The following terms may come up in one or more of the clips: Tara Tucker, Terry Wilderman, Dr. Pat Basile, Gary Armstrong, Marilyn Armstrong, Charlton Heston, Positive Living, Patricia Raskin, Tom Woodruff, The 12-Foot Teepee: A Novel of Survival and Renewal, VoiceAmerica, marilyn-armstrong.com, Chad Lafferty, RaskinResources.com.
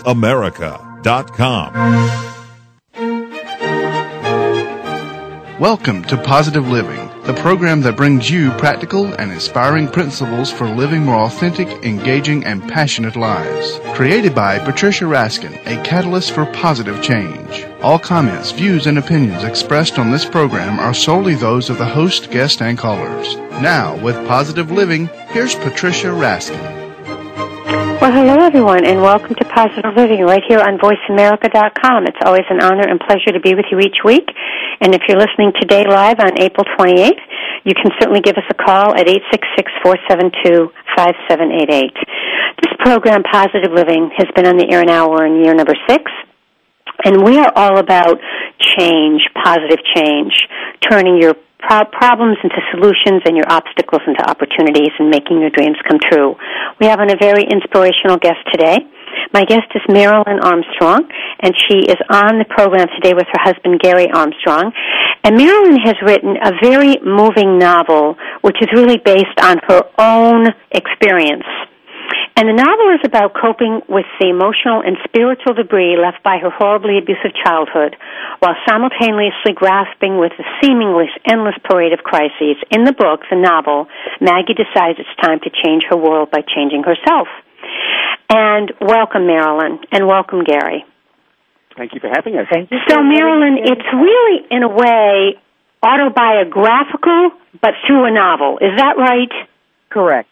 VoiceAmerica.com. Welcome to Positive Living, the program that brings you practical and inspiring principles for living more authentic, engaging, and passionate lives. Created by Patricia Raskin, a catalyst for positive change. All comments, views, and opinions expressed on this program are solely those of the host, guest, and callers. Now, with Positive Living, here's Patricia Raskin. Well, hello, everyone, and welcome to Positive Living right here on VoiceAmerica.com. It's always an honor and pleasure to be with you each week. And if you're listening today live on April 28th, you can certainly give us a call at 866-472-5788. This program, Positive Living, has been on the air now. We're in year number 6. And we are all about change, positive change, turning your problems into solutions and your obstacles into opportunities and making your dreams come true. We have on a very inspirational guest today. My guest is Marilyn Armstrong, and she is on the program today with her husband, Gary Armstrong. And Marilyn has written a very moving novel, which is really based on her own experience. And the novel is about coping with the emotional and spiritual debris left by her horribly abusive childhood, while simultaneously grasping with the seemingly endless parade of crises. In the book, the novel, Maggie decides it's time to change her world by changing herself. And welcome, Marilyn, and welcome, Gary. Thank you for having us. Thank you. So, Marilyn, it's really, in a way, autobiographical, but through a novel. Is that right? Correct.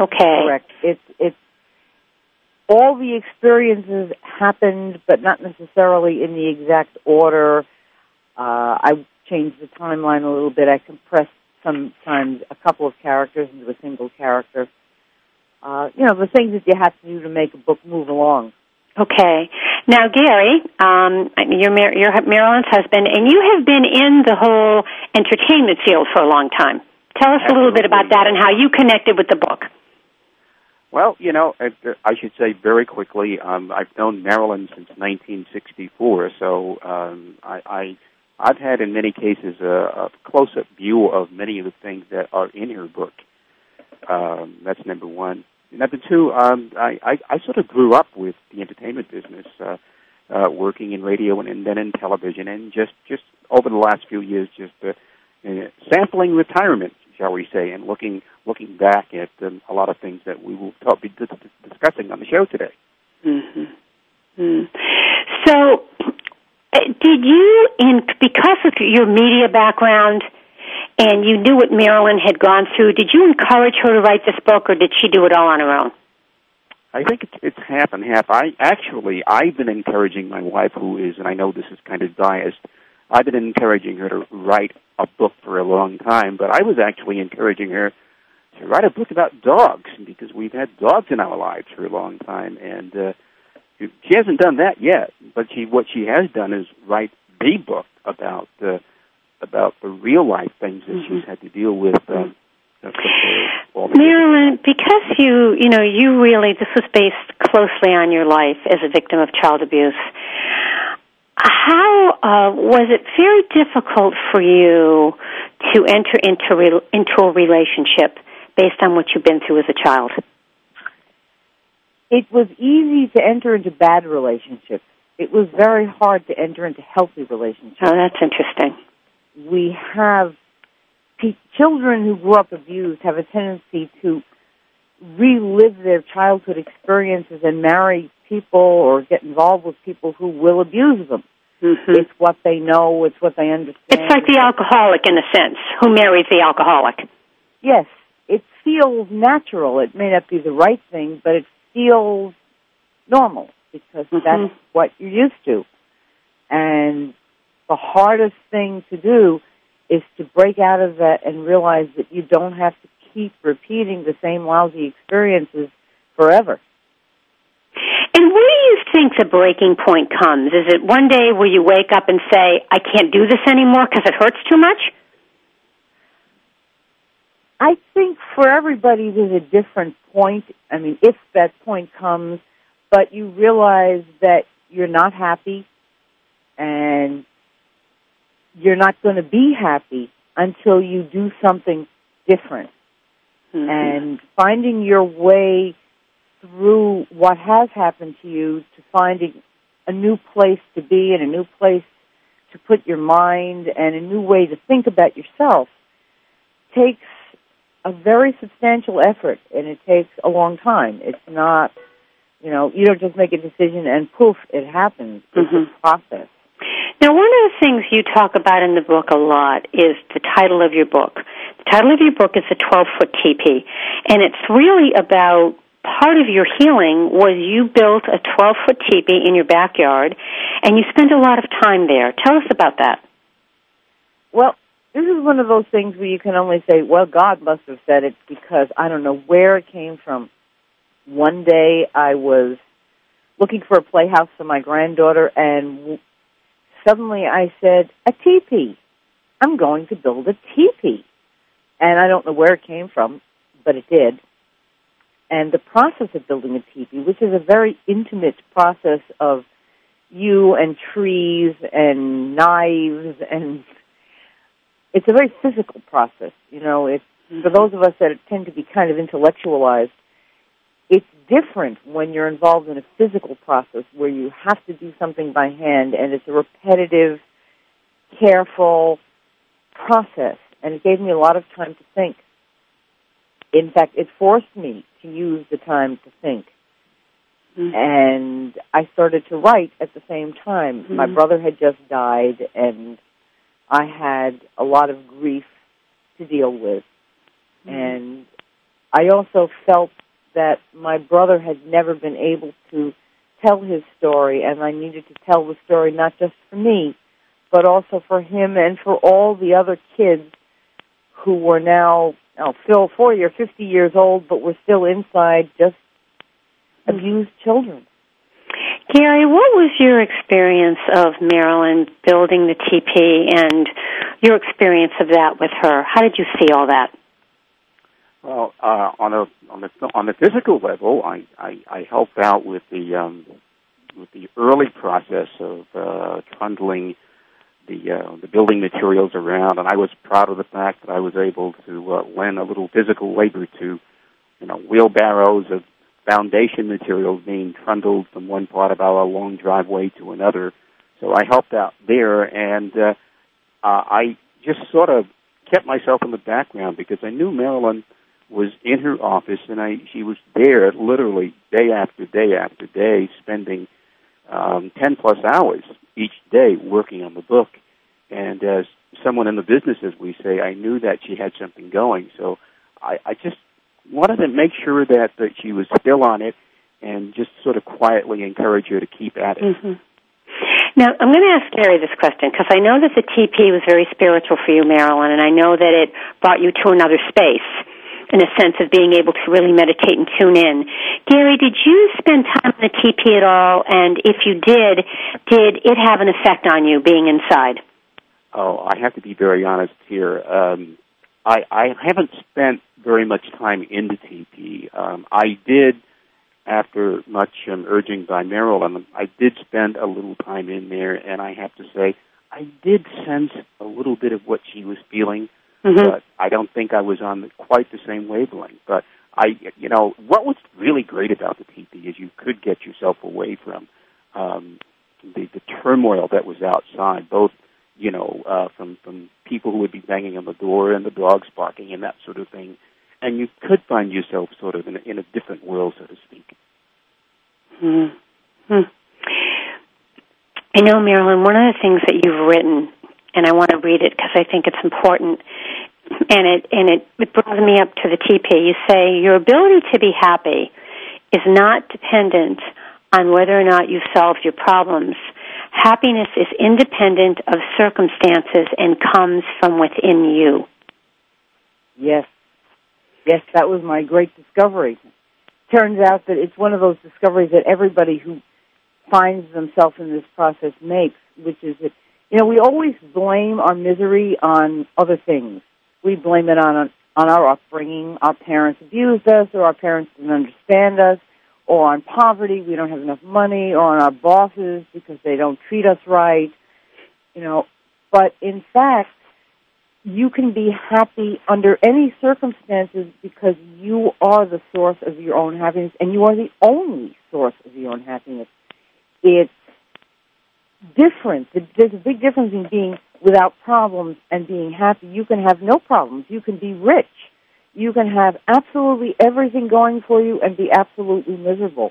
Okay. Correct. It's all the experiences happened, but not necessarily in the exact order. I changed the timeline a little bit. I compressed sometimes a couple of characters into a single character. You know, the things that you have to do to make a book move along. Okay. Now, Gary, you're Marilyn's husband, and you have been in the whole entertainment field for a long time. Tell us a little bit about that and how you connected with the book. Well, you know, I should say very quickly, I've known Marilyn since 1964, so I've had in many cases a close-up view of many of the things that are in her book. That's number one. Number two, I sort of grew up with the entertainment business, working in radio and then in television, and just over the last few years sampling retirement, shall we say, and looking back at a lot of things that we will be discussing on the show today. Mm-hmm. Mm. So, did you, because of your media background, and you knew what Marilyn had gone through, did you encourage her to write this book, or did she do it all on her own? I think it's half and half. I've been encouraging my wife, who is, and I know this is kind of biased, I've been encouraging her to write a book for a long time, but I was actually encouraging her to write a book about dogs because we've had dogs in our lives for a long time, and she hasn't done that yet. But what she has done is write the book about the real life things that mm-hmm. she's had to deal with. Marilyn, because you really this was based closely on your life as a victim of child abuse. How was it very difficult for you to enter into a relationship based on what you've been through as a child? It was easy to enter into bad relationships. It was very hard to enter into healthy relationships. Oh, that's interesting. We have children who grew up abused have a tendency to relive their childhood experiences and marry people or get involved with people who will abuse them. Mm-hmm. It's what they know. It's what they understand. It's like the alcoholic, in a sense, who marries the alcoholic. Yes. It feels natural. It may not be the right thing, but it feels normal because mm-hmm. that's what you're used to. And the hardest thing to do is to break out of that and realize that you don't have to keep repeating the same lousy experiences forever. And where do you think the breaking point comes? Is it one day where you wake up and say, I can't do this anymore because it hurts too much? I think for everybody there's a different point. I mean, if that point comes, but you realize that you're not happy and you're not going to be happy until you do something different. Mm-hmm. And finding your way through what has happened to you to finding a new place to be and a new place to put your mind and a new way to think about yourself takes a very substantial effort, and it takes a long time. It's not, you know, you don't just make a decision and poof, it happens. It's a process. Now, one of the things you talk about in the book a lot is the title of your book. The title of your book is The 12-Foot Teepee, and it's really about part of your healing was you built a 12-foot teepee in your backyard, and you spent a lot of time there. Tell us about that. Well, this is one of those things where you can only say, well, God must have said it, because I don't know where it came from. One day I was looking for a playhouse for my granddaughter, and suddenly I said, a teepee. I'm going to build a teepee. And I don't know where it came from, but it did. And the process of building a teepee, which is a very intimate process of you and trees and knives, and it's a very physical process. You know, it's, for those of us that tend to be kind of intellectualized, it's different when you're involved in a physical process where you have to do something by hand, and it's a repetitive, careful process. And it gave me a lot of time to think. In fact, it forced me to use the time to think. Mm-hmm. And I started to write at the same time. Mm-hmm. My brother had just died, and I had a lot of grief to deal with. Mm-hmm. And I also felt that my brother had never been able to tell his story, and I needed to tell the story not just for me, but also for him and for all the other kids who were now, oh, Phil, 40 or 50 years old, but were still inside just abused children. Gary, what was your experience of Marilyn building the teepee and your experience of that with her? How did you see all that? Well, on the physical level, I helped out with the early process of trundling the building materials around, and I was proud of the fact that I was able to lend a little physical labor to, you know, wheelbarrows of foundation materials being trundled from one part of our long driveway to another. So I helped out there, and I just sort of kept myself in the background because I knew Marilyn was in her office, and she was there literally day after day after day, spending 10-plus hours each day working on the book. And as someone in the business, as we say, I knew that she had something going. So I just wanted to make sure that she was still on it and just sort of quietly encourage her to keep at it. Mm-hmm. Now, I'm going to ask Gary this question, because I know that the teepee was very spiritual for you, Marilyn, and I know that it brought you to another space in a sense of being able to really meditate and tune in. Gary, did you spend time in the teepee at all? And if you did it have an effect on you being inside? Oh, I have to be very honest here. I haven't spent very much time in the teepee. I did, after much urging by Marilyn, I did spend a little time in there, and I have to say, I did sense a little bit of what she was feeling. Mm-hmm. But I don't think I was on quite the same wavelength. But what was really great about the teepee is you could get yourself away from the turmoil that was outside, both, from people who would be banging on the door and the dogs barking and that sort of thing. And you could find yourself sort of in a different world, so to speak. Mm-hmm. I know, Marilyn, one of the things that you've written, and I want to read it because I think it's important, and it brings me up to the teepee. You say, your ability to be happy is not dependent on whether or not you've solved your problems. Happiness is independent of circumstances and comes from within you. Yes. Yes, that was my great discovery. Turns out that it's one of those discoveries that everybody who finds themselves in this process makes, which is that, we always blame our misery on other things. We blame it on our upbringing. Our parents abused us, or our parents didn't understand us, or on poverty, we don't have enough money, or on our bosses because they don't treat us right. But in fact, you can be happy under any circumstances because you are the source of your own happiness, and you are the only source of your own happiness. It's different. There's a big difference in being without problems and being happy. You can have no problems. You can be rich. You can have absolutely everything going for you and be absolutely miserable.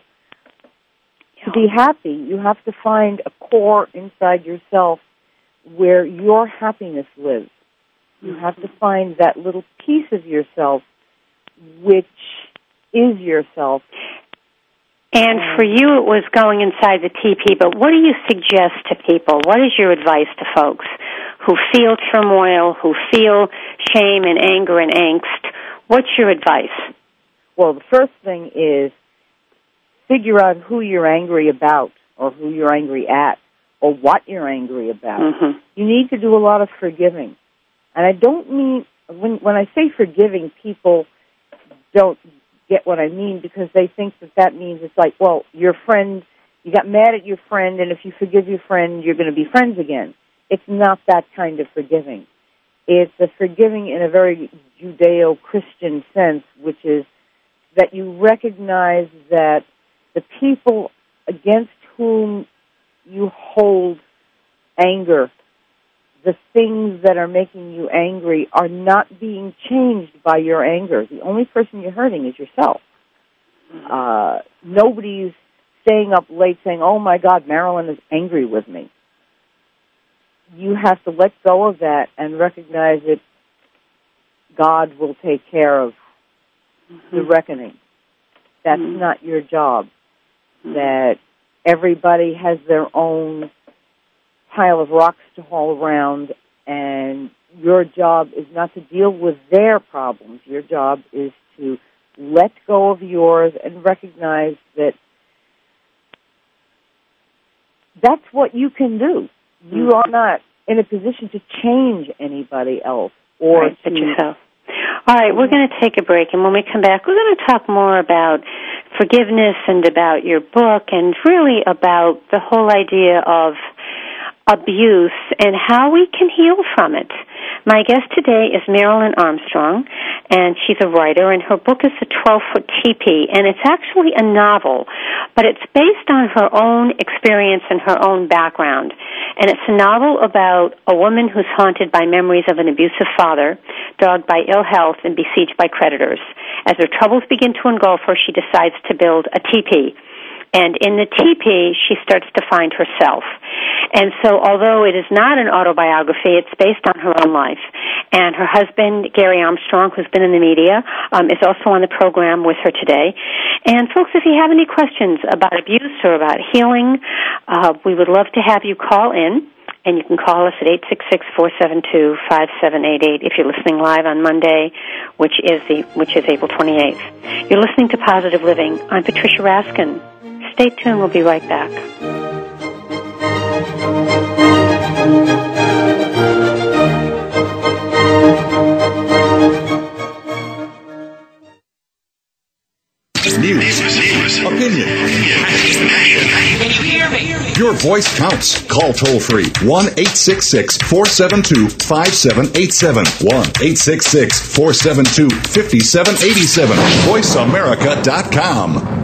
Yeah. To be happy, you have to find a core inside yourself where your happiness lives. You have to find that little piece of yourself, which is yourself. And for you, it was going inside the teepee, but what do you suggest to people? What is your advice to folks who feel turmoil, who feel shame and anger and angst? What's your advice? Well, the first thing is figure out who you're angry about or who you're angry at or what you're angry about. Mm-hmm. You need to do a lot of forgiving. And I don't mean, when I say forgiving, people don't get what I mean because they think that means it's like, well, your friend, you got mad at your friend, and if you forgive your friend, you're going to be friends again. It's not that kind of forgiving. It's a forgiving in a very Judeo-Christian sense, which is that you recognize that the people against whom you hold anger, the things that are making you angry are not being changed by your anger. The only person you're hurting is yourself. Nobody's staying up late saying, oh, my God, Marilyn is angry with me. You have to let go of that and recognize that God will take care of the reckoning. That's not your job. That everybody has their own pile of rocks to haul around, and your job is not to deal with their problems. Your job is to let go of yours and recognize that that's what you can do. You are not in a position to change anybody else or but yourself. All right, we're going to take a break, and when we come back, we're going to talk more about forgiveness and about your book and really about the whole idea of abuse and how we can heal from it. My guest today is Marilyn Armstrong, and she's a writer, and her book is The 12-Foot Teepee, and it's actually a novel, but it's based on her own experience and her own background. And it's a novel about a woman who's haunted by memories of an abusive father, dogged by ill health, and besieged by creditors. As her troubles begin to engulf her, she decides to build a teepee. And in the teepee, she starts to find herself. And so although it is not an autobiography, it's based on her own life. And her husband, Gary Armstrong, who's been in the media, is also on the program with her today. And folks, if you have any questions about abuse or about healing, we would love to have you call in. And you can call us at 866-472-5788 if you're listening live on Monday, which is April 28th. You're listening to Positive Living. I'm Patricia Raskin. Stay tuned. We'll be right back. News. Opinion. Can you hear me? Your voice counts. Call toll-free 1-866-472-5787. 1-866-472-5787. VoiceAmerica.com.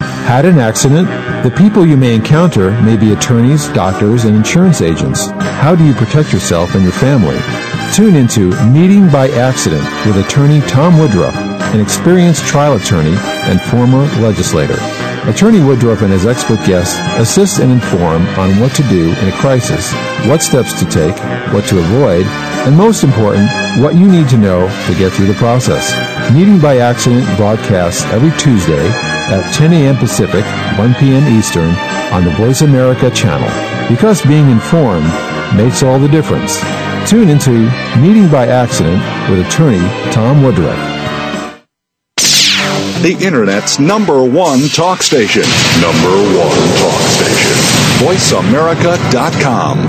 Had an accident? The people you may encounter may be attorneys, doctors, and insurance agents. How do you protect yourself and your family? Tune into Meeting by Accident with attorney Tom Woodruff, an experienced trial attorney and former legislator. Attorney Woodruff and his expert guests assist and inform on what to do in a crisis, what steps to take, what to avoid, and most important, what you need to know to get through the process. Meeting by Accident broadcasts every Tuesday at 10 a.m. Pacific, 1 p.m. Eastern, on the Voice America channel. Because being informed makes all the difference. Tune into Meeting by Accident with attorney Tom Woodruff. The Internet's #1 talk station. #1 talk station. VoiceAmerica.com.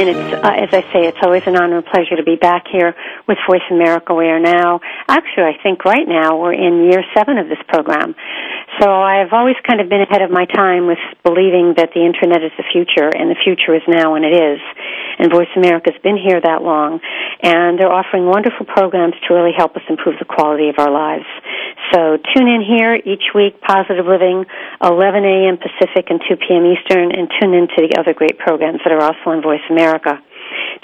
And it's, as I say, it's always an honor and pleasure to be back here with Voice America. We are now, actually, I think right now we're in year 7 of this program. So I've always kind of been ahead of my time with believing that the Internet is the future, and the future is now, and it is. And Voice America's been here that long, and they're offering wonderful programs to really help us improve the quality of our lives. So tune in here each week, Positive Living, 11 a.m. Pacific and 2 p.m. Eastern, and tune in to the other great programs that are also on Voice America.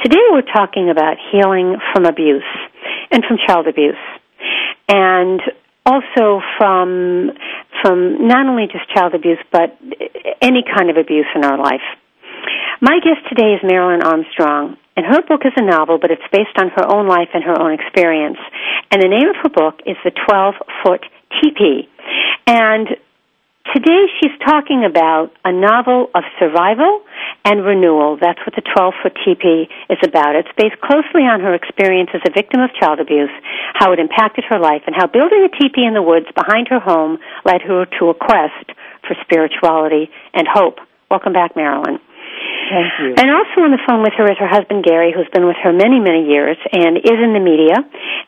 Today we're talking about healing from abuse and from child abuse, and also from not only just child abuse, but any kind of abuse in our life. My guest today is Marilyn Armstrong, and her book is a novel, but it's based on her own life and her own experience. And the name of her book is The 12-Foot Teepee. And today she's talking about a novel of survival and renewal. That's what The 12-Foot Teepee is about. It's based closely on her experience as a victim of child abuse, how it impacted her life, and how building a teepee in the woods behind her home led her to a quest for spirituality and hope. Welcome back, Marilyn. Thank you. And also on the phone with her is her husband, Gary, who's been with her many, many years and is in the media.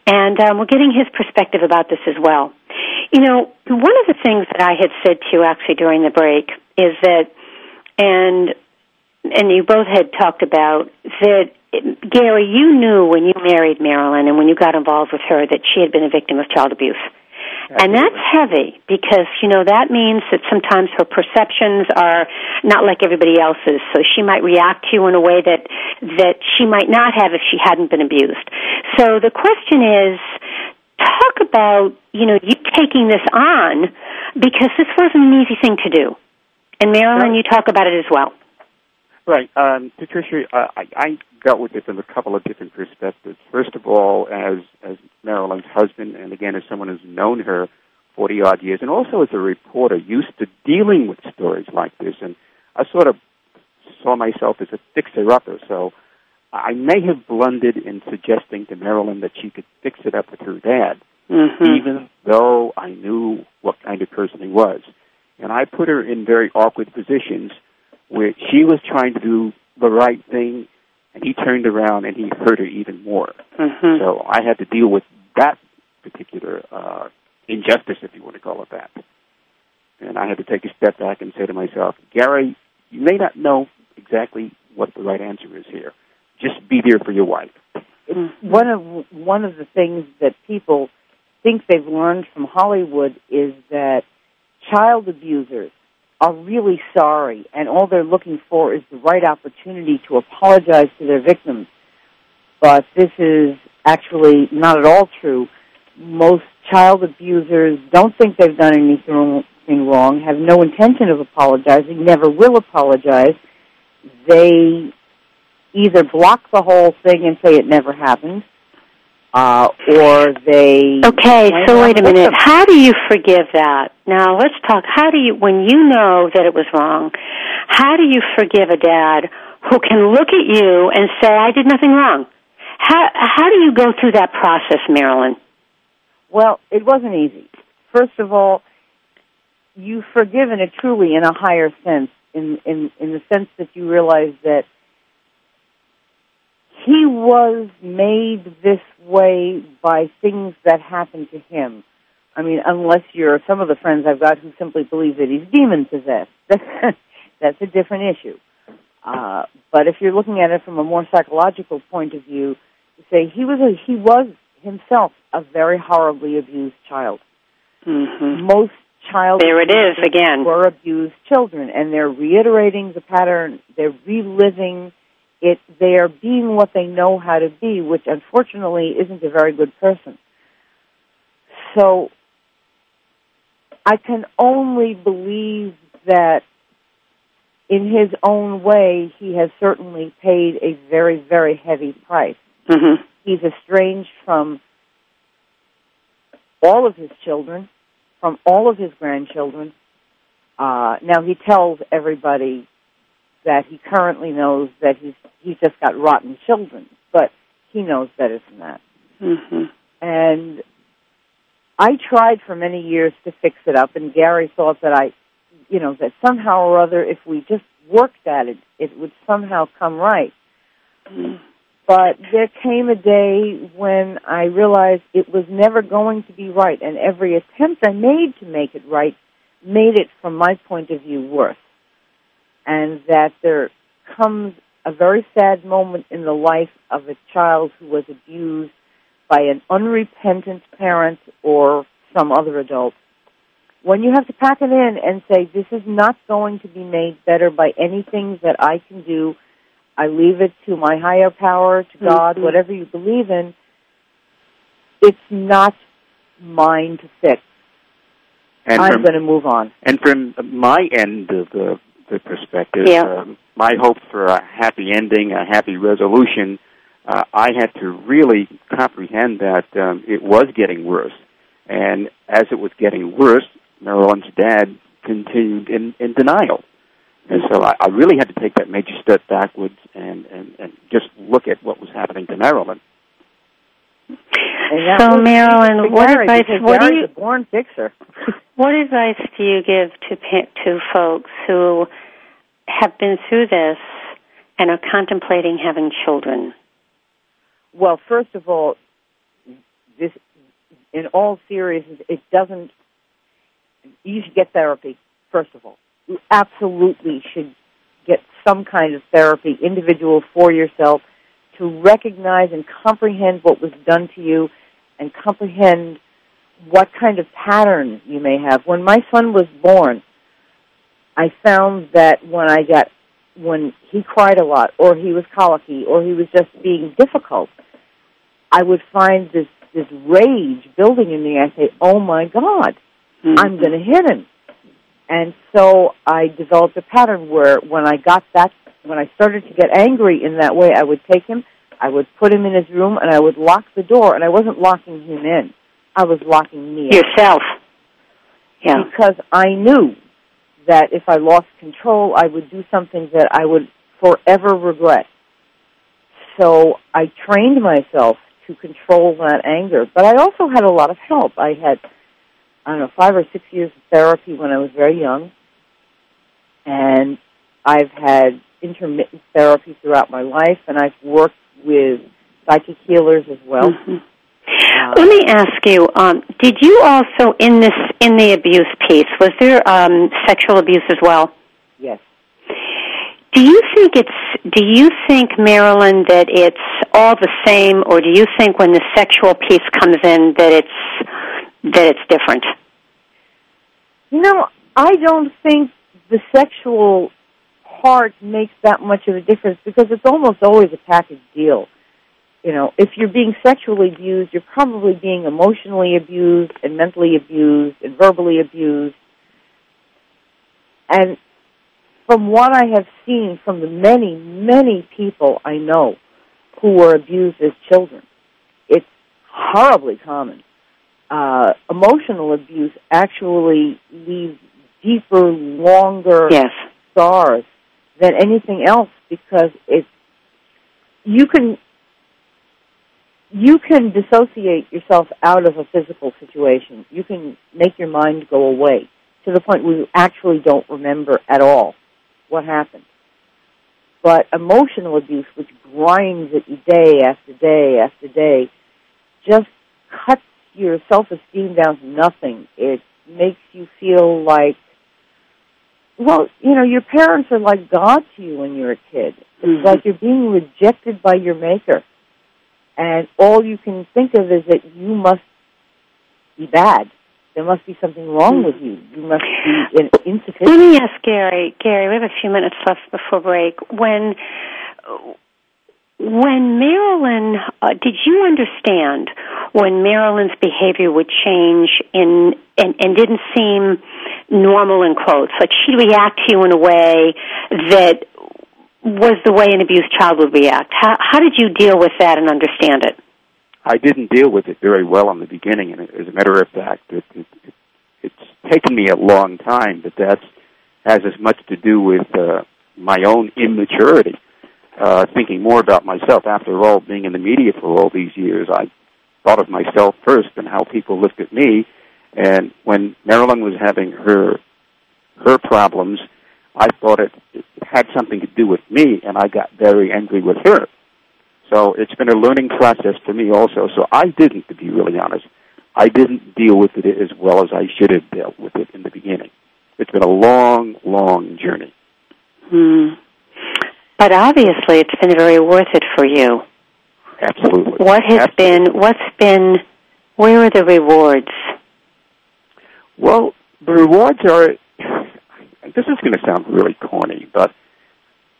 And we're getting his perspective about this as well. You know, one of the things that I had said to you actually during the break is that, and you both had talked about that, Gary, you knew when you married Marilyn and when you got involved with her that she had been a victim of child abuse. And that's heavy because, you know, that means that sometimes her perceptions are not like everybody else's. So she might react to you in a way that she might not have if she hadn't been abused. So the question is, talk about, you know, you taking this on because this wasn't an easy thing to do. And Marilyn, you talk about it as well. Right. Patricia, I dealt with it from a couple of different perspectives. First of all, as Marilyn's husband, and again, as someone who's known her 40-odd years, and also as a reporter, used to dealing with stories like this. And I sort of saw myself as a fixer-upper. So I may have blundered in suggesting to Marilyn that she could fix it up with her dad, even though I knew what kind of person he was. And I put her in very awkward positions where she was trying to do the right thing, and he turned around and he hurt her even more. So I had to deal with that particular injustice, if you want to call it that. And I had to take a step back and say to myself, Gary, you may not know exactly what the right answer is here. Just be there for your wife. One of the things that people think they've learned from Hollywood is that child abusers are really sorry, and all they're looking for is the right opportunity to apologize to their victims. But this is actually not at all true. Most child abusers don't think they've done anything wrong, have no intention of apologizing, never will apologize. They either block the whole thing and say it never happened, or they... Okay, so wait a minute. How do you forgive that? Now, let's talk. How do you, when you know that it was wrong, how do you forgive a dad who can look at you and say, I did nothing wrong? How do you go through that process, Marilyn? Well, it wasn't easy. first of all, you've forgiven it truly in a higher sense, in the sense that you realize that he was made this way by things that happened to him. I mean, unless you're some of the friends I've got who simply believe that he's demon-possessed. That's a different issue. But if you're looking at it from a more psychological point of view, say he was himself a very horribly abused child. Mm-hmm. Most child there it is again were abused children, and they're reiterating the pattern. They're reliving it. They are being what they know how to be, which unfortunately isn't a very good person. So I can only believe that in his own way, he has certainly paid a very, very heavy price. Mm-hmm. He's estranged from all of his children, from all of his grandchildren. Now, he tells everybody that he currently knows that he's just got rotten children, but he knows better than that. Mm-hmm. And I tried for many years to fix it up, and Gary thought that that somehow or other, if we just worked at it, it would somehow come right. But there came a day when I realized it was never going to be right, and every attempt I made to make it right made it, from my point of view, worse. And that there comes a very sad moment in the life of a child who was abused by an unrepentant parent or some other adult, when you have to pack it in and say, this is not going to be made better by anything that I can do, I leave it to my higher power, to God, mm-hmm. whatever you believe in, it's not mine to fix. And I'm going to move on. And from my end of the perspective, my hope for a happy ending, a happy resolution, I had to really comprehend that it was getting worse. And as it was getting worse, Marilyn's dad continued in denial. And so I really had to take that major step backwards and just look at what was happening to Marilyn. So, Marilyn, what advice do you give to folks who have been through this and are contemplating having children? Well, first of all, this, in all seriousness, it doesn't. You should get therapy, first of all. You absolutely should get some kind of therapy, individual, for yourself, to recognize and comprehend what was done to you and comprehend what kind of pattern you may have. When my son was born, I found that when he cried a lot, or he was colicky, or he was just being difficult, I would find this rage building in me. I say, oh, my God, mm-hmm. I'm going to hit him. And so I developed a pattern where when I started to get angry in that way, I would take him, I would put him in his room, and I would lock the door. And I wasn't locking him in. I was locking me in. Yourself. Yeah. Because I knew that if I lost control, I would do something that I would forever regret. So I trained myself to control that anger. But I also had a lot of help. I had, 5 or 6 years of therapy when I was very young. And I've had intermittent therapy throughout my life, and I've worked with psychic healers as well. Mm-hmm. Let me ask you, did you also, in the abuse piece, was there sexual abuse as well? Yes. Do you think, Marilyn, that it's all the same, or do you think when the sexual piece comes in that it's different? I don't think the sexual part makes that much of a difference, because it's almost always a package deal. If you're being sexually abused, you're probably being emotionally abused and mentally abused and verbally abused. And from what I have seen from the many, many people I know who were abused as children, it's horribly common. Emotional abuse actually leaves deeper, longer scars than anything else, because you can you can dissociate yourself out of a physical situation. You can make your mind go away to the point where you actually don't remember at all what happened. But emotional abuse, which grinds at you day after day after day, just cuts your self-esteem down to nothing. It makes you feel like, well, you know, your parents are like God to you when you're a kid. It's like you're being rejected by your maker. And all you can think of is that you must be bad. There must be something wrong with you. You must be insufficient. Let me ask Gary, we have a few minutes left before break. When Marilyn, did you understand when Marilyn's behavior would change and didn't seem normal in quotes? Like she'd react to you in a way that was the way an abused child would react. How did you deal with that and understand it? I didn't deal with it very well in the beginning, and as a matter of fact, it's taken me a long time, but that has as much to do with my own immaturity, thinking more about myself. After all, being in the media for all these years, I thought of myself first and how people looked at me, and when Marilyn was having her problems, I thought it had something to do with me, and I got very angry with her. So it's been a learning process for me also. So I didn't, to be really honest, I didn't deal with it as well as I should have dealt with it in the beginning. It's been a long, long journey. But obviously it's been very worth it for you. Absolutely. Where are the rewards? Well, the rewards are, this is going to sound really corny, but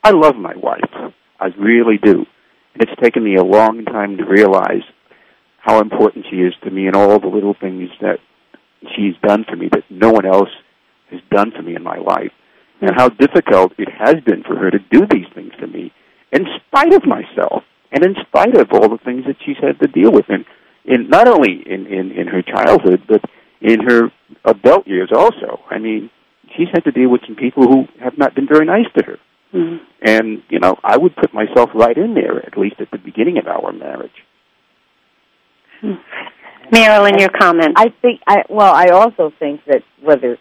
I love my wife. I really do. It's taken me a long time to realize how important she is to me and all the little things that she's done for me that no one else has done for me in my life, and how difficult it has been for her to do these things to me in spite of myself and in spite of all the things that she's had to deal with, and not only in her childhood, but in her adult years also. I mean, she's had to deal with some people who have not been very nice to her. Mm-hmm. And, you know, I would put myself right in there, at least at the beginning of our marriage. Marilyn, your comment. I also think that whether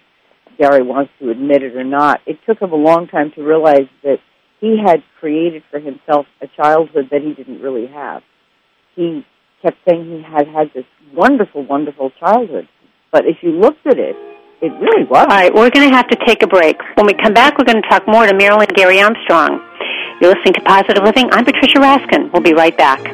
Gary wants to admit it or not, it took him a long time to realize that he had created for himself a childhood that he didn't really have. He kept saying he had had this wonderful, wonderful childhood. But if you looked at it, it really was. All right, we're going to have to take a break. When we come back, we're going to talk more to Marilyn and Gary Armstrong. You're listening to Positive Living. I'm Patricia Raskin. We'll be right back.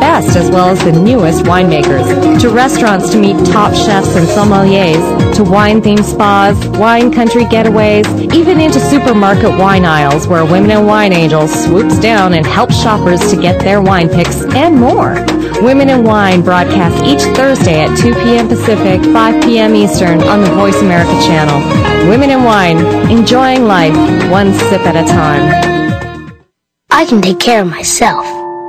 best as well as the newest winemakers, to restaurants to meet top chefs and sommeliers, to wine-themed spas, wine country getaways, even into supermarket wine aisles where Women and Wine Angels swoops down and helps shoppers to get their wine picks and more. Women and Wine broadcasts each Thursday at 2 p.m. Pacific, 5 p.m. Eastern on the Voice America channel. Women and Wine, enjoying life one sip at a time. I can take care of myself.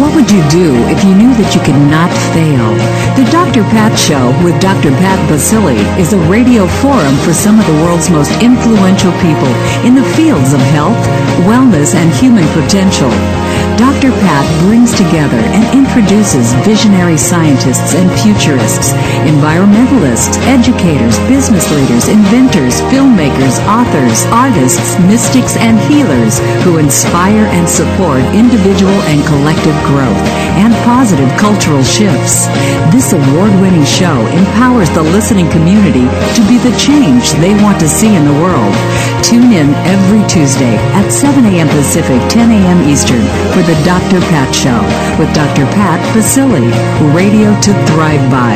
What would you do if you knew that you could not fail? The Dr. Pat Show with Dr. Pat Basile is a radio forum for some of the world's most influential people in the fields of health, wellness, and human potential. Dr. Pat brings together and introduces visionary scientists and futurists, environmentalists, educators, business leaders, inventors, filmmakers, authors, artists, mystics, and healers who inspire and support individual and collective growth and positive cultural shifts. This award-winning show empowers the listening community to be the change they want to see in the world. Tune in every Tuesday at 7 a.m. Pacific, 10 a.m. Eastern for the Dr. Pat Show with Dr. Pat Basile, radio to thrive by.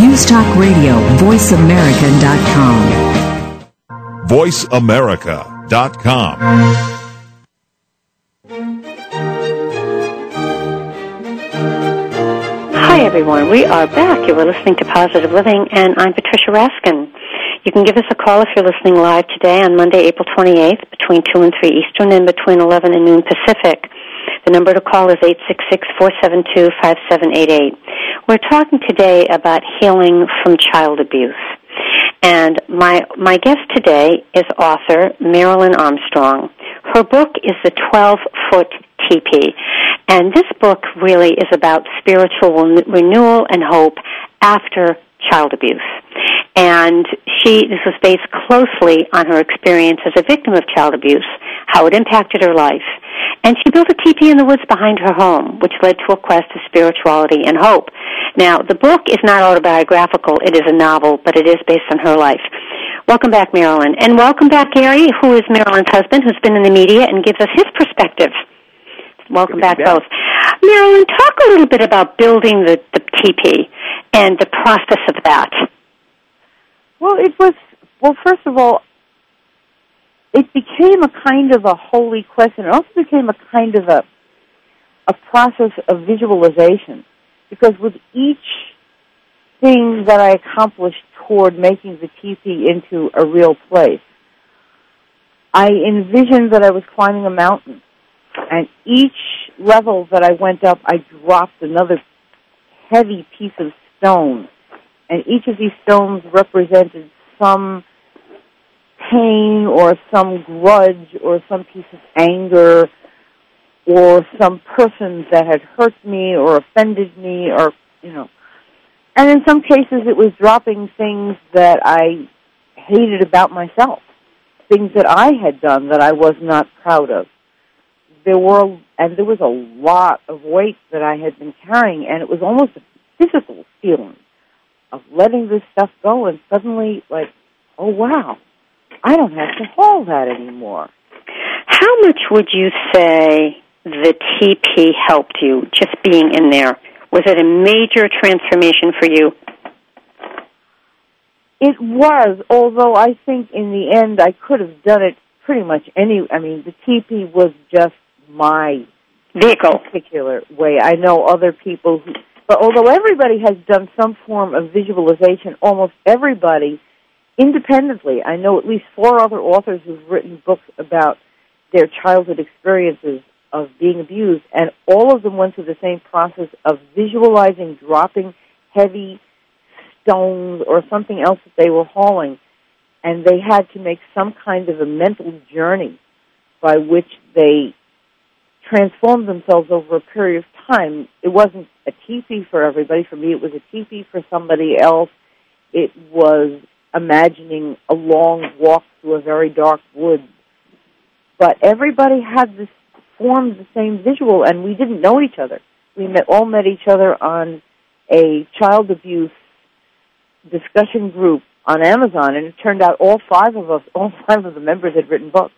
News Talk Radio, VoiceAmerica.com. VoiceAmerica.com. Hi, everyone. We are back. You are listening to Positive Living, and I'm Patricia Raskin. You can give us a call if you're listening live today on Monday, April 28th, between 2 and 3 Eastern and between 11 and noon Pacific. The number to call is 866-472-5788. We're talking today about healing from child abuse. And my guest today is author Marilyn Armstrong. Her book is The 12-Foot Teepee. And this book really is about spiritual renewal and hope after child abuse. And this was based closely on her experience as a victim of child abuse, how it impacted her life. And she built a teepee in the woods behind her home, which led to a quest of spirituality and hope. Now, the book is not autobiographical. It is a novel, but it is based on her life. Welcome back, Marilyn. And welcome back, Gary, who is Marilyn's husband, who's been in the media and gives us his perspective. Welcome back, both. Marilyn, talk a little bit about building the teepee and the process of that. Well, first of all, it became a kind of a holy quest, and it also became a kind of a process of visualization, because with each thing that I accomplished toward making the teepee into a real place, I envisioned that I was climbing a mountain, and each level that I went up, I dropped another heavy piece of stone, and each of these stones represented some pain or some grudge or some piece of anger or some person that had hurt me or offended me or, And in some cases it was dropping things that I hated about myself, things that I had done that I was not proud of. There was a lot of weight that I had been carrying, and it was almost a physical feeling of letting this stuff go, and suddenly, oh, wow, I don't have to haul that anymore. How much would you say the TP helped you, just being in there? Was it a major transformation for you? It was, although I think in the end I could have done it pretty much the TP was just my vehicle. Particular way. I know other people but although everybody has done some form of visualization, almost everybody independently. I know at least 4 other authors who've written books about their childhood experiences of being abused, and all of them went through the same process of visualizing dropping heavy stones or something else that they were hauling, and they had to make some kind of a mental journey by which they transformed themselves over a period of time. It wasn't a teepee for everybody. For me, it was a teepee. For somebody else, it was imagining a long walk through a very dark wood. But everybody had formed the same visual, and we didn't know each other. We met each other on a child abuse discussion group on Amazon, and it turned out all 5 of the members had written books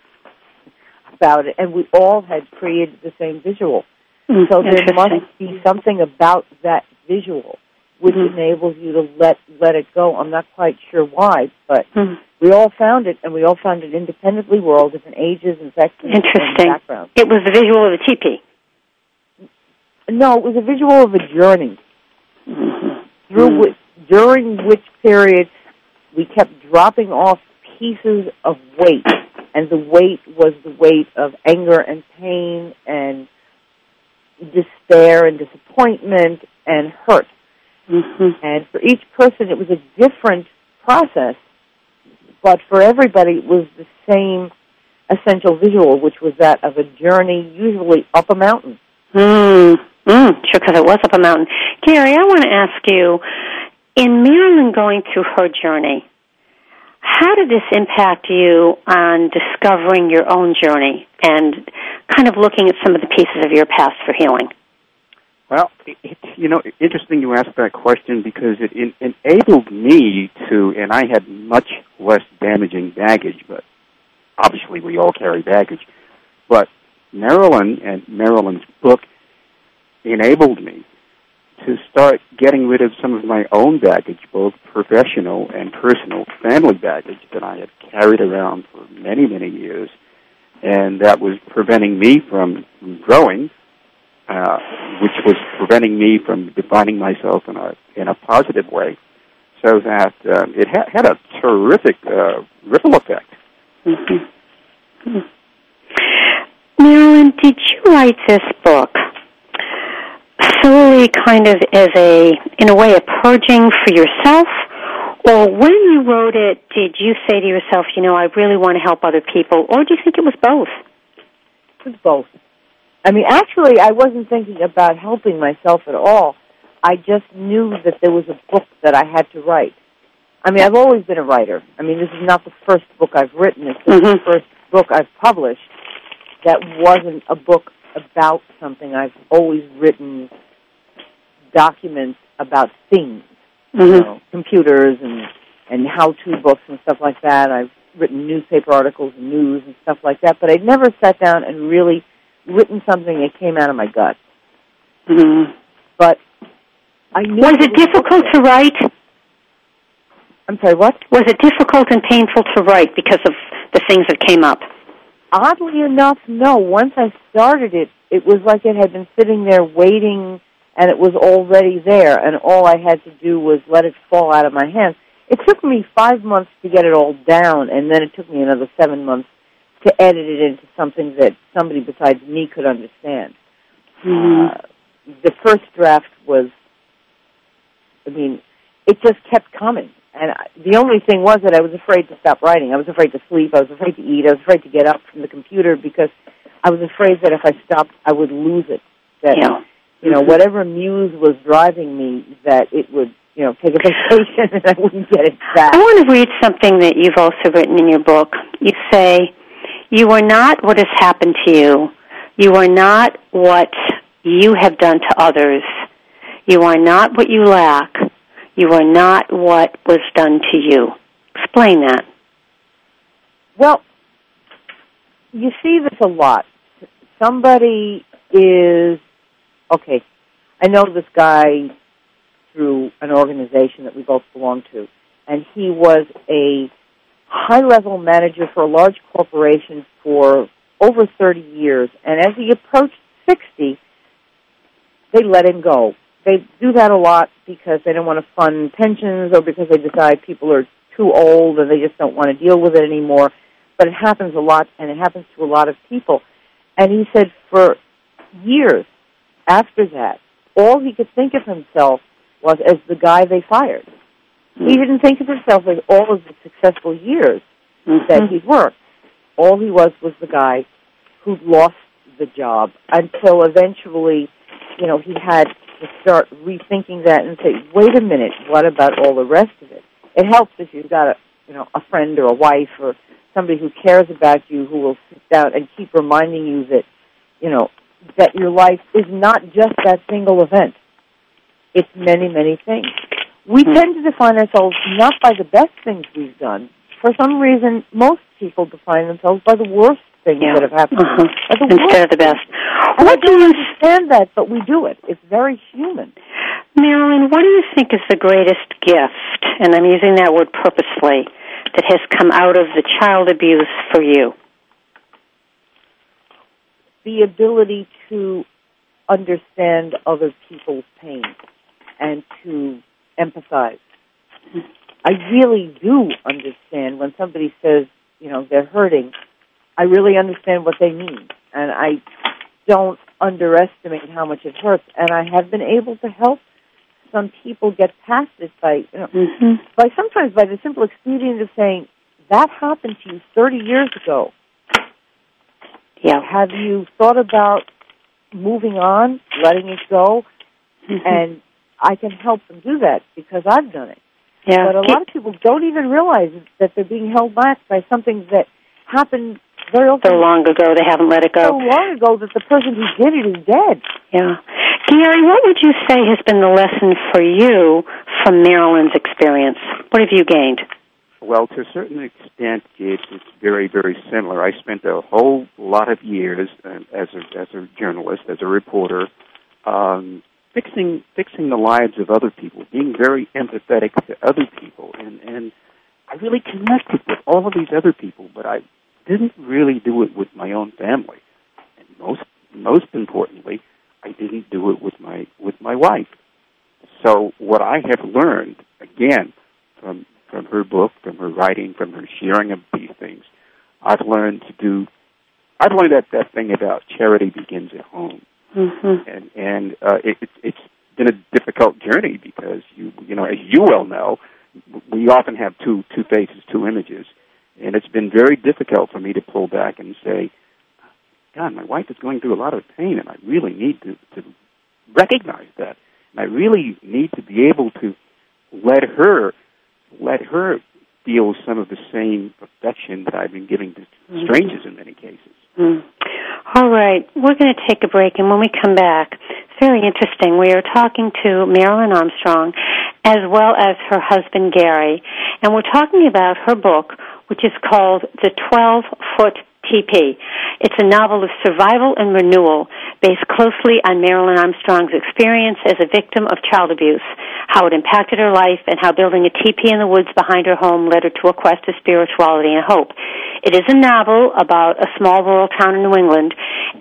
about it, and we all had created the same visual. Mm-hmm. So there must be something about that visual which enables you to let it go. I'm not quite sure why, but we all found it, and we all found it independently. We're all different ages, in fact, different backgrounds. It was the visual of a teepee. No, it was a visual of a journey, during which period we kept dropping off pieces of weight, and the weight was the weight of anger and pain and despair and disappointment and hurt. Mm-hmm. And for each person, it was a different process, but for everybody, it was the same essential visual, which was that of a journey, usually up a mountain. Sure, because it was up a mountain. Gary, I want to ask you, in Marilyn going through her journey, how did this impact you on discovering your own journey and kind of looking at some of the pieces of your past for healing? Well, interesting you asked that question, because it enabled me to, and I had much less damaging baggage, but obviously we all carry baggage, but Marilyn and Marilyn's book enabled me to start getting rid of some of my own baggage, both professional and personal family baggage that I had carried around for many, many years, and that was preventing me from growing, which was preventing me from defining myself in a positive way, so that it had a terrific ripple effect. Mm-hmm. Mm-hmm. Marilyn, did you write this book solely kind of as a purging for yourself? Or when you wrote it, did you say to yourself, I really want to help other people? Or do you think it was both? It was both. I mean, actually, I wasn't thinking about helping myself at all. I just knew that there was a book that I had to write. I mean, I've always been a writer. I mean, this is not the first book I've written. It's the first book I've published that wasn't a book about something. I've always written documents about things, computers and how-to books and stuff like that. I've written newspaper articles and news and stuff like that, but I'd never sat down and really written something that came out of my gut. Mm-hmm. But I knew... Was it difficult to write? I'm sorry, what? Was it difficult and painful to write because of the things that came up? Oddly enough, no. Once I started it, it was like it had been sitting there waiting, and it was already there, and all I had to do was let it fall out of my hands. It took me 5 months to get it all down, and then it took me another 7 months to edit it into something that somebody besides me could understand. Mm-hmm. The first draft was, it just kept coming. And the only thing was that I was afraid to stop writing. I was afraid to sleep. I was afraid to eat. I was afraid to get up from the computer because I was afraid that if I stopped, I would lose it. That, whatever muse was driving me, that it would, take a vacation and I wouldn't get it back. I want to read something that you've also written in your book. You say, "You are not what has happened to you. You are not what you have done to others. You are not what you lack. You are not what was done to you." Explain that. Well, you see this a lot. Somebody is, I know this guy through an organization that we both belong to, and he was a high-level manager for a large corporation for over 30 years, and as he approached 60, they let him go. They do that a lot because they don't want to fund pensions or because they decide people are too old and they just don't want to deal with it anymore. But it happens a lot, and it happens to a lot of people. And he said for years after that, all he could think of himself was as the guy they fired. Mm-hmm. He didn't think of himself as all of the successful years that he'd worked. All he was the guy who'd lost the job until eventually, he had to start rethinking that and say, wait a minute, what about all the rest of it? It helps if you've got a friend or a wife or somebody who cares about you who will sit down and keep reminding you that, that your life is not just that single event. It's many, many things. We tend to define ourselves not by the best things we've done. For some reason, most people define themselves by the worst things that have happened. Mm-hmm. Instead of the best. What do you understand that, but we do it. It's very human. Marilyn, what do you think is the greatest gift, and I'm using that word purposely, that has come out of the child abuse for you? The ability to understand other people's pain and to empathize. I really do understand when somebody says, they're hurting. I really understand what they mean, and I don't underestimate how much it hurts. And I have been able to help some people get past it by, you know, by sometimes by the simple expedient of saying, that happened to you 30 years ago. Yeah. Have you thought about moving on, letting it go? And I can help them do that because I've done it. Yeah. But a lot of people don't even realize that they're being held back by something that happened very often. So long ago, they haven't let it go. So long ago that the person who did it is dead. Yeah. Gary, what would you say has been the lesson for you from Marilyn's experience? What have you gained? Well, to a certain extent, it's very, very similar. I spent a whole lot of years as a journalist, as a reporter, fixing the lives of other people, being very empathetic to other people, and I really connected with all of these other people, but I didn't really do it with my own family, and most importantly, I didn't do it with my wife. So what I have learned, again, from her book, from her writing, from her sharing of these things, I've learned that thing about charity begins at home. Mm-hmm. And it's been a difficult journey because you know, as you well know, we often have two faces, two images, and it's been very difficult for me to pull back and say, God, my wife is going through a lot of pain, and I really need to recognize that, and I really need to be able to let her feel some of the same affection that I've been giving to strangers in many cases. Mm. All right. We're going to take a break, and when we come back, it's very interesting. We are talking to Marilyn Armstrong as well as her husband, Gary, and we're talking about her book, which is called The 12-Foot Teepee. It's a novel of survival and renewal based closely on Marilyn Armstrong's experience as a victim of child abuse, how it impacted her life, and how building a teepee in the woods behind her home led her to a quest of spirituality and hope. It is a novel about a small rural town in New England,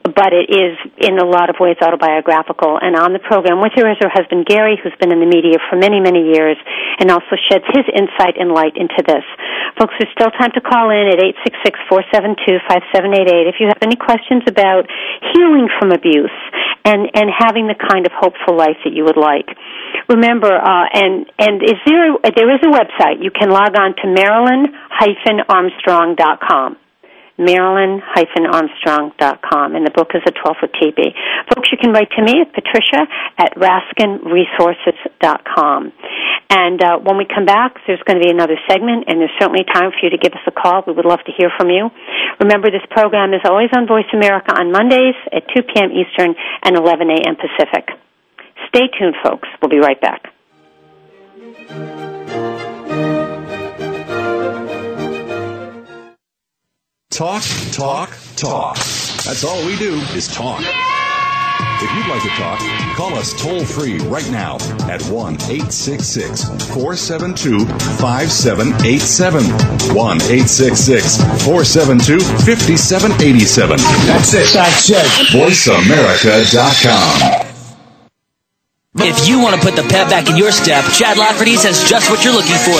but it is in a lot of ways autobiographical. And on the program with her is her husband, Gary, who's been in the media for many, many years and also sheds his insight and light into this. Folks, there's still time to call in at 866-472-5788 if you have any questions about healing from abuse and having the kind of hopeful life that you would like. Remember, there is a website. You can log on to marilyn-armstrong.com. marilyn-armstrong.com, and the book is A 12-Foot Teepee. Folks, you can write to me at patricia@RaskinResources.com. And when we come back, there's going to be another segment, and there's certainly time for you to give us a call. We would love to hear from you. Remember, this program is always on Voice America on Mondays at 2 p.m. Eastern and 11 a.m. Pacific. Stay tuned, folks. We'll be right back. Talk, talk, talk. That's all we do is talk. Yeah! If you'd like to talk, call us toll-free right now at 1-866-472-5787. 1-866-472-5787. That's it. That's it. VoiceAmerica.com. If you want to put the pep back in your step, Chad Lafferty's has just what you're looking for.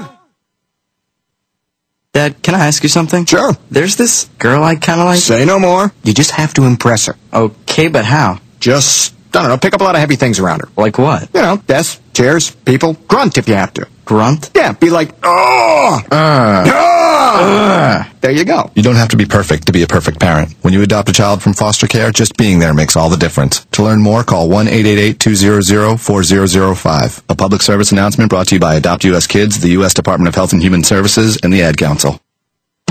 Dad, can I ask you something? Sure. There's this girl I kind of like. Say no more. You just have to impress her. Okay, but how? Just, I don't know, pick up a lot of heavy things around her. Like what? You know, desks, chairs, people. Grunt if you have to. Grunt? Yeah, be like, oh! There you go. You don't have to be perfect to be a perfect parent. When you adopt a child from foster care, just being there makes all the difference. To learn more, call 1-888-200-4005. A public service announcement brought to you by Adopt U.S. Kids, the U.S. Department of Health and Human Services, and the Ad Council.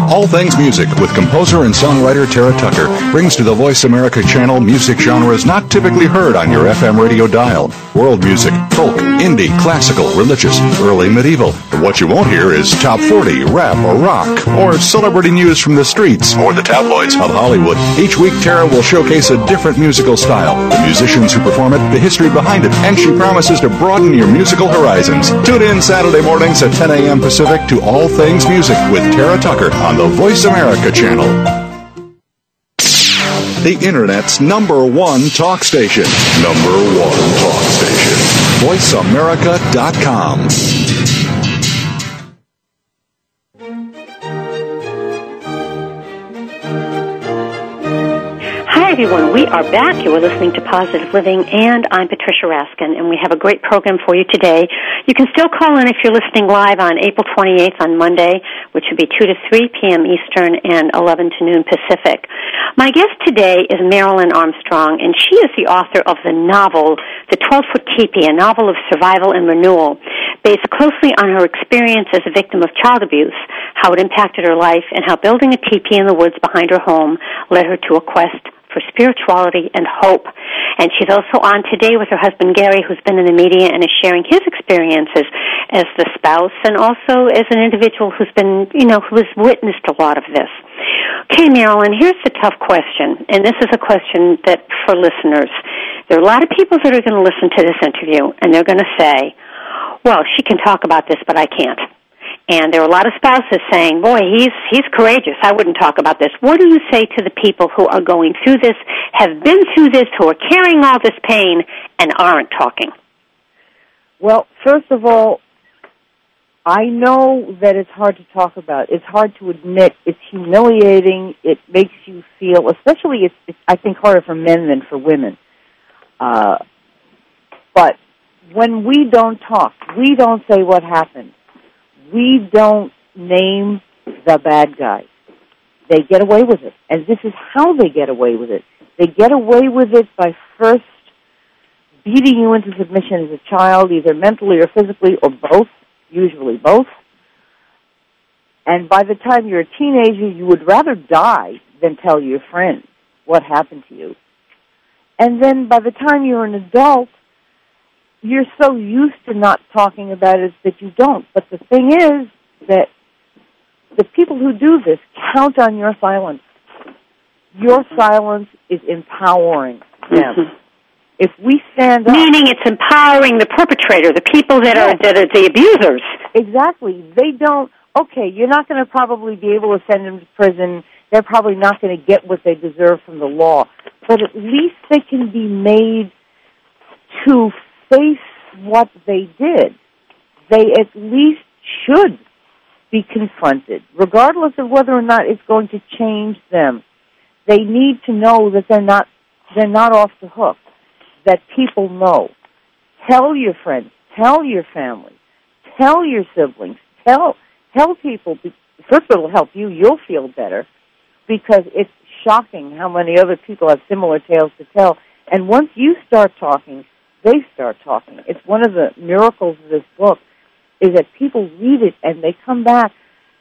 All Things Music with composer and songwriter Tara Tucker brings to the Voice America channel music genres not typically heard on your FM radio dial. World music, folk, indie, classical, religious, early medieval. And what you won't hear is top 40, rap or rock, or celebrity news from the streets or the tabloids of Hollywood. Each week, Tara will showcase a different musical style, the musicians who perform it, the history behind it, and she promises to broaden your musical horizons. Tune in Saturday mornings at 10 a.m. Pacific to All Things Music with Tara Tucker on the Voice America channel. The Internet's number one talk station. Number one talk station. VoiceAmerica.com. Hi, everyone. We are back. You are listening to Positive Living, and I'm Patricia Raskin, and we have a great program for you today. You can still call in if you're listening live on April 28th on Monday, which would be 2 to 3 p.m. Eastern and 11 to noon Pacific. My guest today is Marilyn Armstrong, and she is the author of the novel, The 12-Foot Teepee, a novel of survival and renewal, based closely on her experience as a victim of child abuse, how it impacted her life, and how building a teepee in the woods behind her home led her to a quest for spirituality and hope. And she's also on today with her husband, Gary, who's been in the media and is sharing his experiences as the spouse and also as an individual who's been, who has witnessed a lot of this. Okay, Marilyn, here's the tough question, and this is a question that for listeners, there are a lot of people that are going to listen to this interview, and they're going to say, well, she can talk about this, but I can't. And there are a lot of spouses saying, boy, he's courageous. I wouldn't talk about this. What do you say to the people who are going through this, have been through this, who are carrying all this pain, and aren't talking? Well, first of all, I know that it's hard to talk about. It's hard to admit. It's humiliating. It makes you feel, especially it's I think, harder for men than for women. But when we don't talk, we don't say what happened. We don't name the bad guy. They get away with it. And this is how they get away with it. They get away with it by first beating you into submission as a child, either mentally or physically or both, usually both. And by the time you're a teenager, you would rather die than tell your friends what happened to you. And then by the time you're an adult, you're so used to not talking about it that you don't. But the thing is that the people who do this count on your silence. Your silence is empowering them. Mm-hmm. If we stand up... Meaning it's empowering the perpetrator, the people that yes. that are the abusers. Exactly. They don't... Okay, you're not going to probably be able to send them to prison. They're probably not going to get what they deserve from the law. But at least they can be made to face what they did. They at least should be confronted, regardless of whether or not it's going to change them. They need to know that they're not off the hook, that people know. Tell your friends, tell your family, tell your siblings, tell people. First of all, it'll help you. You'll feel better, because it's shocking how many other people have similar tales to tell. And once you start talking, they start talking. It's one of the miracles of this book is that people read it and they come back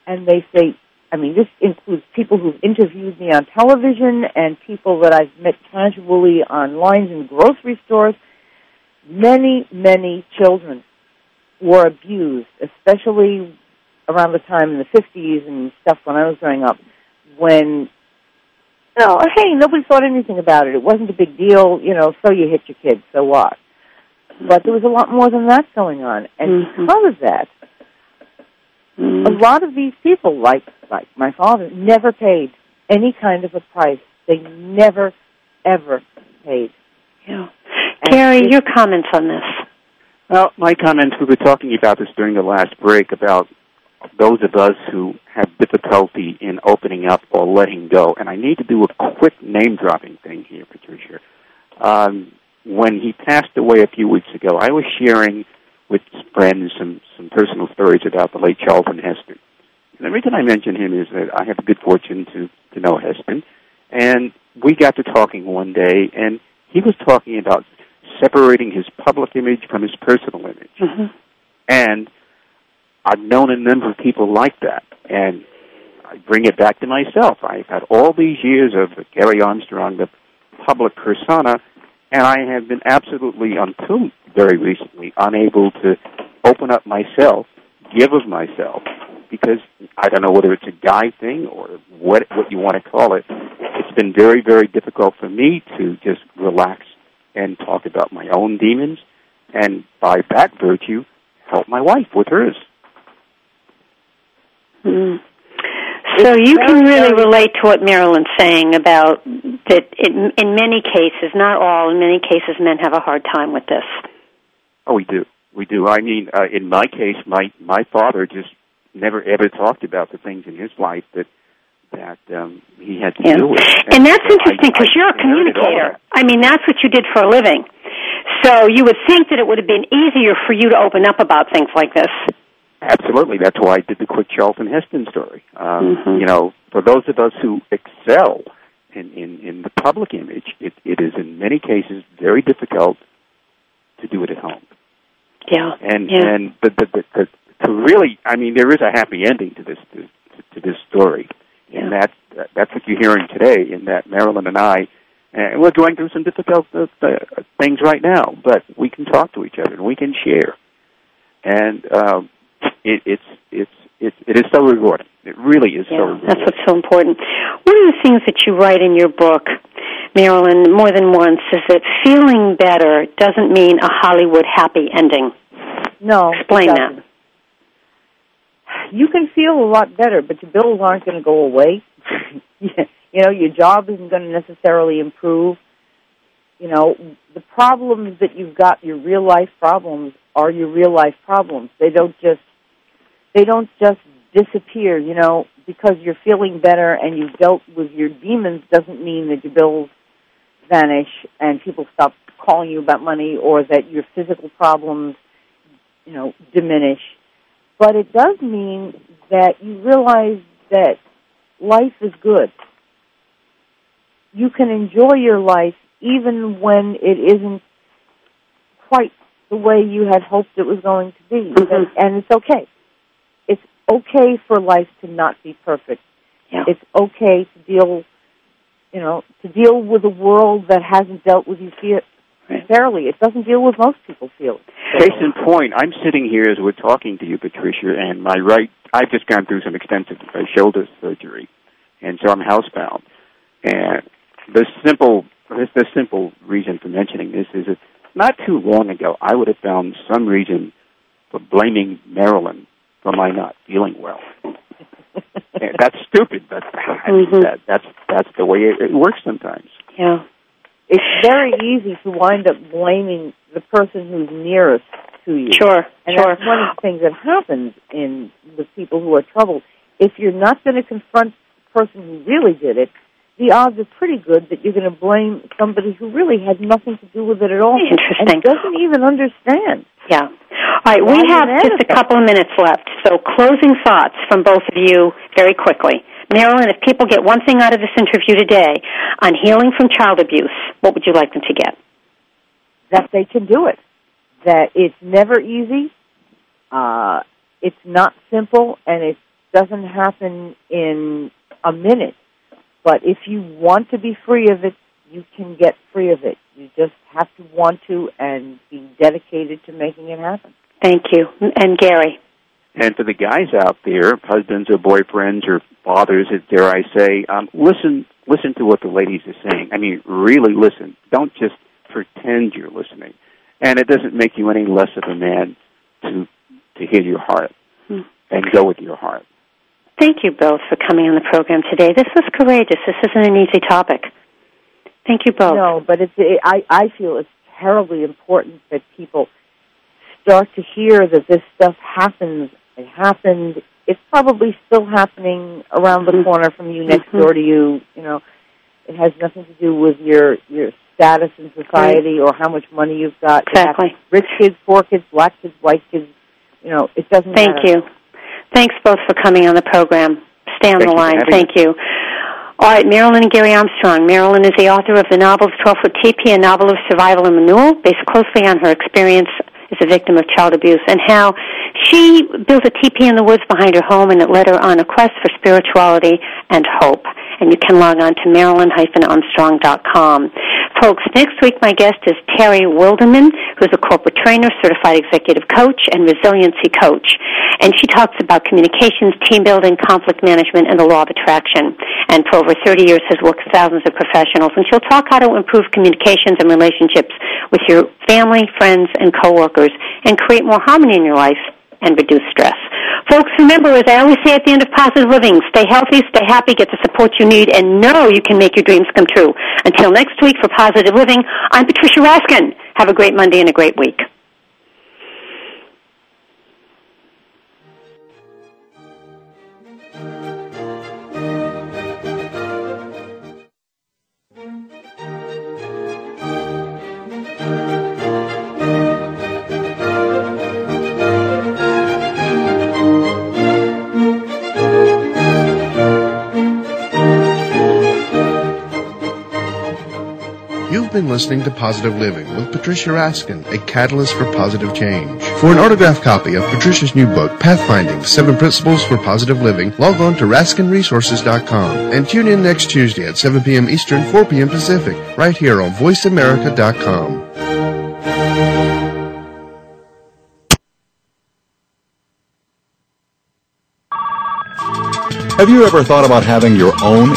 and they say, I mean, this includes people who've interviewed me on television and people that I've met casually on lines in grocery stores. Many, many children were abused, especially around the time in the 50s and stuff when I was growing up, when, nobody thought anything about it. It wasn't a big deal, so you hit your kid, so what? But there was a lot more than that going on. And because of that, a lot of these people, like my father, never paid any kind of a price. They never, ever paid. Yeah. Terry, your comments on this? Well, my comments, we were talking about this during the last break, about those of us who have difficulty in opening up or letting go. And I need to do a quick name-dropping thing here, Patricia. When he passed away a few weeks ago, I was sharing with friends some personal stories about the late Charlton Heston. And the reason I mention him is that I have the good fortune to know Heston. And we got to talking one day, and he was talking about separating his public image from his personal image. Mm-hmm. And I've known a number of people like that. And I bring it back to myself. I've had all these years of Gary Armstrong, the public persona, and I have been absolutely, until very recently, unable to open up myself, give of myself, because I don't know whether it's a guy thing or what you want to call it. It's been very, very difficult for me to just relax and talk about my own demons, and by that virtue, help my wife with hers. Mm. So you can really relate to what Marilyn's saying about that in many cases, not all, in many cases men have a hard time with this. Oh, we do. We do. I mean, in my case, my father just never, ever talked about the things in his life that he had to do with. And that's interesting because you're a communicator. I mean, that's what you did for a living. So you would think that it would have been easier for you to open up about things like this. Absolutely. That's why I did the quick Charlton Heston story. You know, for those of us who excel in the public image, it is in many cases very difficult to do it at home. Yeah. And the to really, I mean, there is a happy ending to this story, and that's what you're hearing today. In that Marilyn and I, we're going through some difficult things right now, but we can talk to each other and we can share. And It is so rewarding. It really is so rewarding. That's what's so important. One of the things that you write in your book, Marilyn, more than once, is that feeling better doesn't mean a Hollywood happy ending. No. Explain that. You can feel a lot better, but your bills aren't going to go away. You know, your job isn't going to necessarily improve. You know, the problems that you've got, your real-life problems, are your real-life problems. They don't just disappear, you know, because you're feeling better and you've dealt with your demons doesn't mean that your bills vanish and people stop calling you about money or that your physical problems, you know, diminish. But it does mean that you realize that life is good. You can enjoy your life even when it isn't quite the way you had hoped it was going to be. And it's okay. It's okay for life to not be perfect. Yeah. It's okay to deal with a world that hasn't dealt with you fairly. It doesn't deal with most people fairly. Case in point, I'm sitting here as we're talking to you, Patricia, and my right, I've just gone through some extensive shoulder surgery, and so I'm housebound. And the simple reason for mentioning this is that not too long ago, I would have found some reason for blaming Marilyn for my not feeling well. That's stupid, but I mean, that's the way it works sometimes. Yeah. It's very easy to wind up blaming the person who's nearest to you. Sure, and that's one of the things that happens with people who are troubled. If you're not going to confront the person who really did it, the odds are pretty good that you're going to blame somebody who really had nothing to do with it at all. Interesting. And doesn't even understand. Yeah. All right, we have just a couple of minutes left, so closing thoughts from both of you very quickly. Marilyn, if people get one thing out of this interview today on healing from child abuse, what would you like them to get? That they can do it. That it's never easy, it's not simple, and it doesn't happen in a minute. But if you want to be free of it, you can get free of it. You just have to want to and be dedicated to making it happen. Thank you. And Gary? And for the guys out there, husbands or boyfriends or fathers, dare I say, listen to what the ladies are saying. I mean, really listen. Don't just pretend you're listening. And it doesn't make you any less of a man to hear your heart and go with your heart. Thank you both for coming on the program today. This was courageous. This isn't an easy topic. Thank you both. No, but I feel it's terribly important that people start to hear that this stuff happens. It happened. It's probably still happening around the corner from you, next door to you. You know, it has nothing to do with your status in society or how much money you've got. Exactly. Rich kids, poor kids, black kids, white kids. You know, it doesn't matter. Thank you. Thanks both for coming on the program. Stay on the line. Thank you. All right, Marilyn and Gary Armstrong. Marilyn is the author of the novel The 12-Foot Teepee, a novel of survival and renewal, based closely on her experience as a victim of child abuse and how she built a teepee in the woods behind her home, and it led her on a quest for spirituality and hope. And you can log on to marilyn-armstrong.com. folks. Next week, my guest is Terry Wilderman, who's a corporate trainer, certified executive coach, and resiliency coach. And she talks about communications, team building, conflict management, and the law of attraction. And for over 30 years has worked with thousands of professionals. And she'll talk how to improve communications and relationships with your family, friends, and coworkers, and create more harmony in your life and reduce stress. Folks, remember, as I always say at the end of Positive Living, stay healthy, stay happy, get the support you need, and know you can make your dreams come true. Until next week for Positive Living, I'm Patricia Raskin. Have a great Monday and a great week. You've been listening to Positive Living with Patricia Raskin, a catalyst for positive change. For an autographed copy of Patricia's new book, Pathfinding, 7 Principles for Positive Living, log on to RaskinResources.com and tune in next Tuesday at 7 p.m. Eastern, 4 p.m. Pacific, right here on VoiceAmerica.com. Have you ever thought about having your own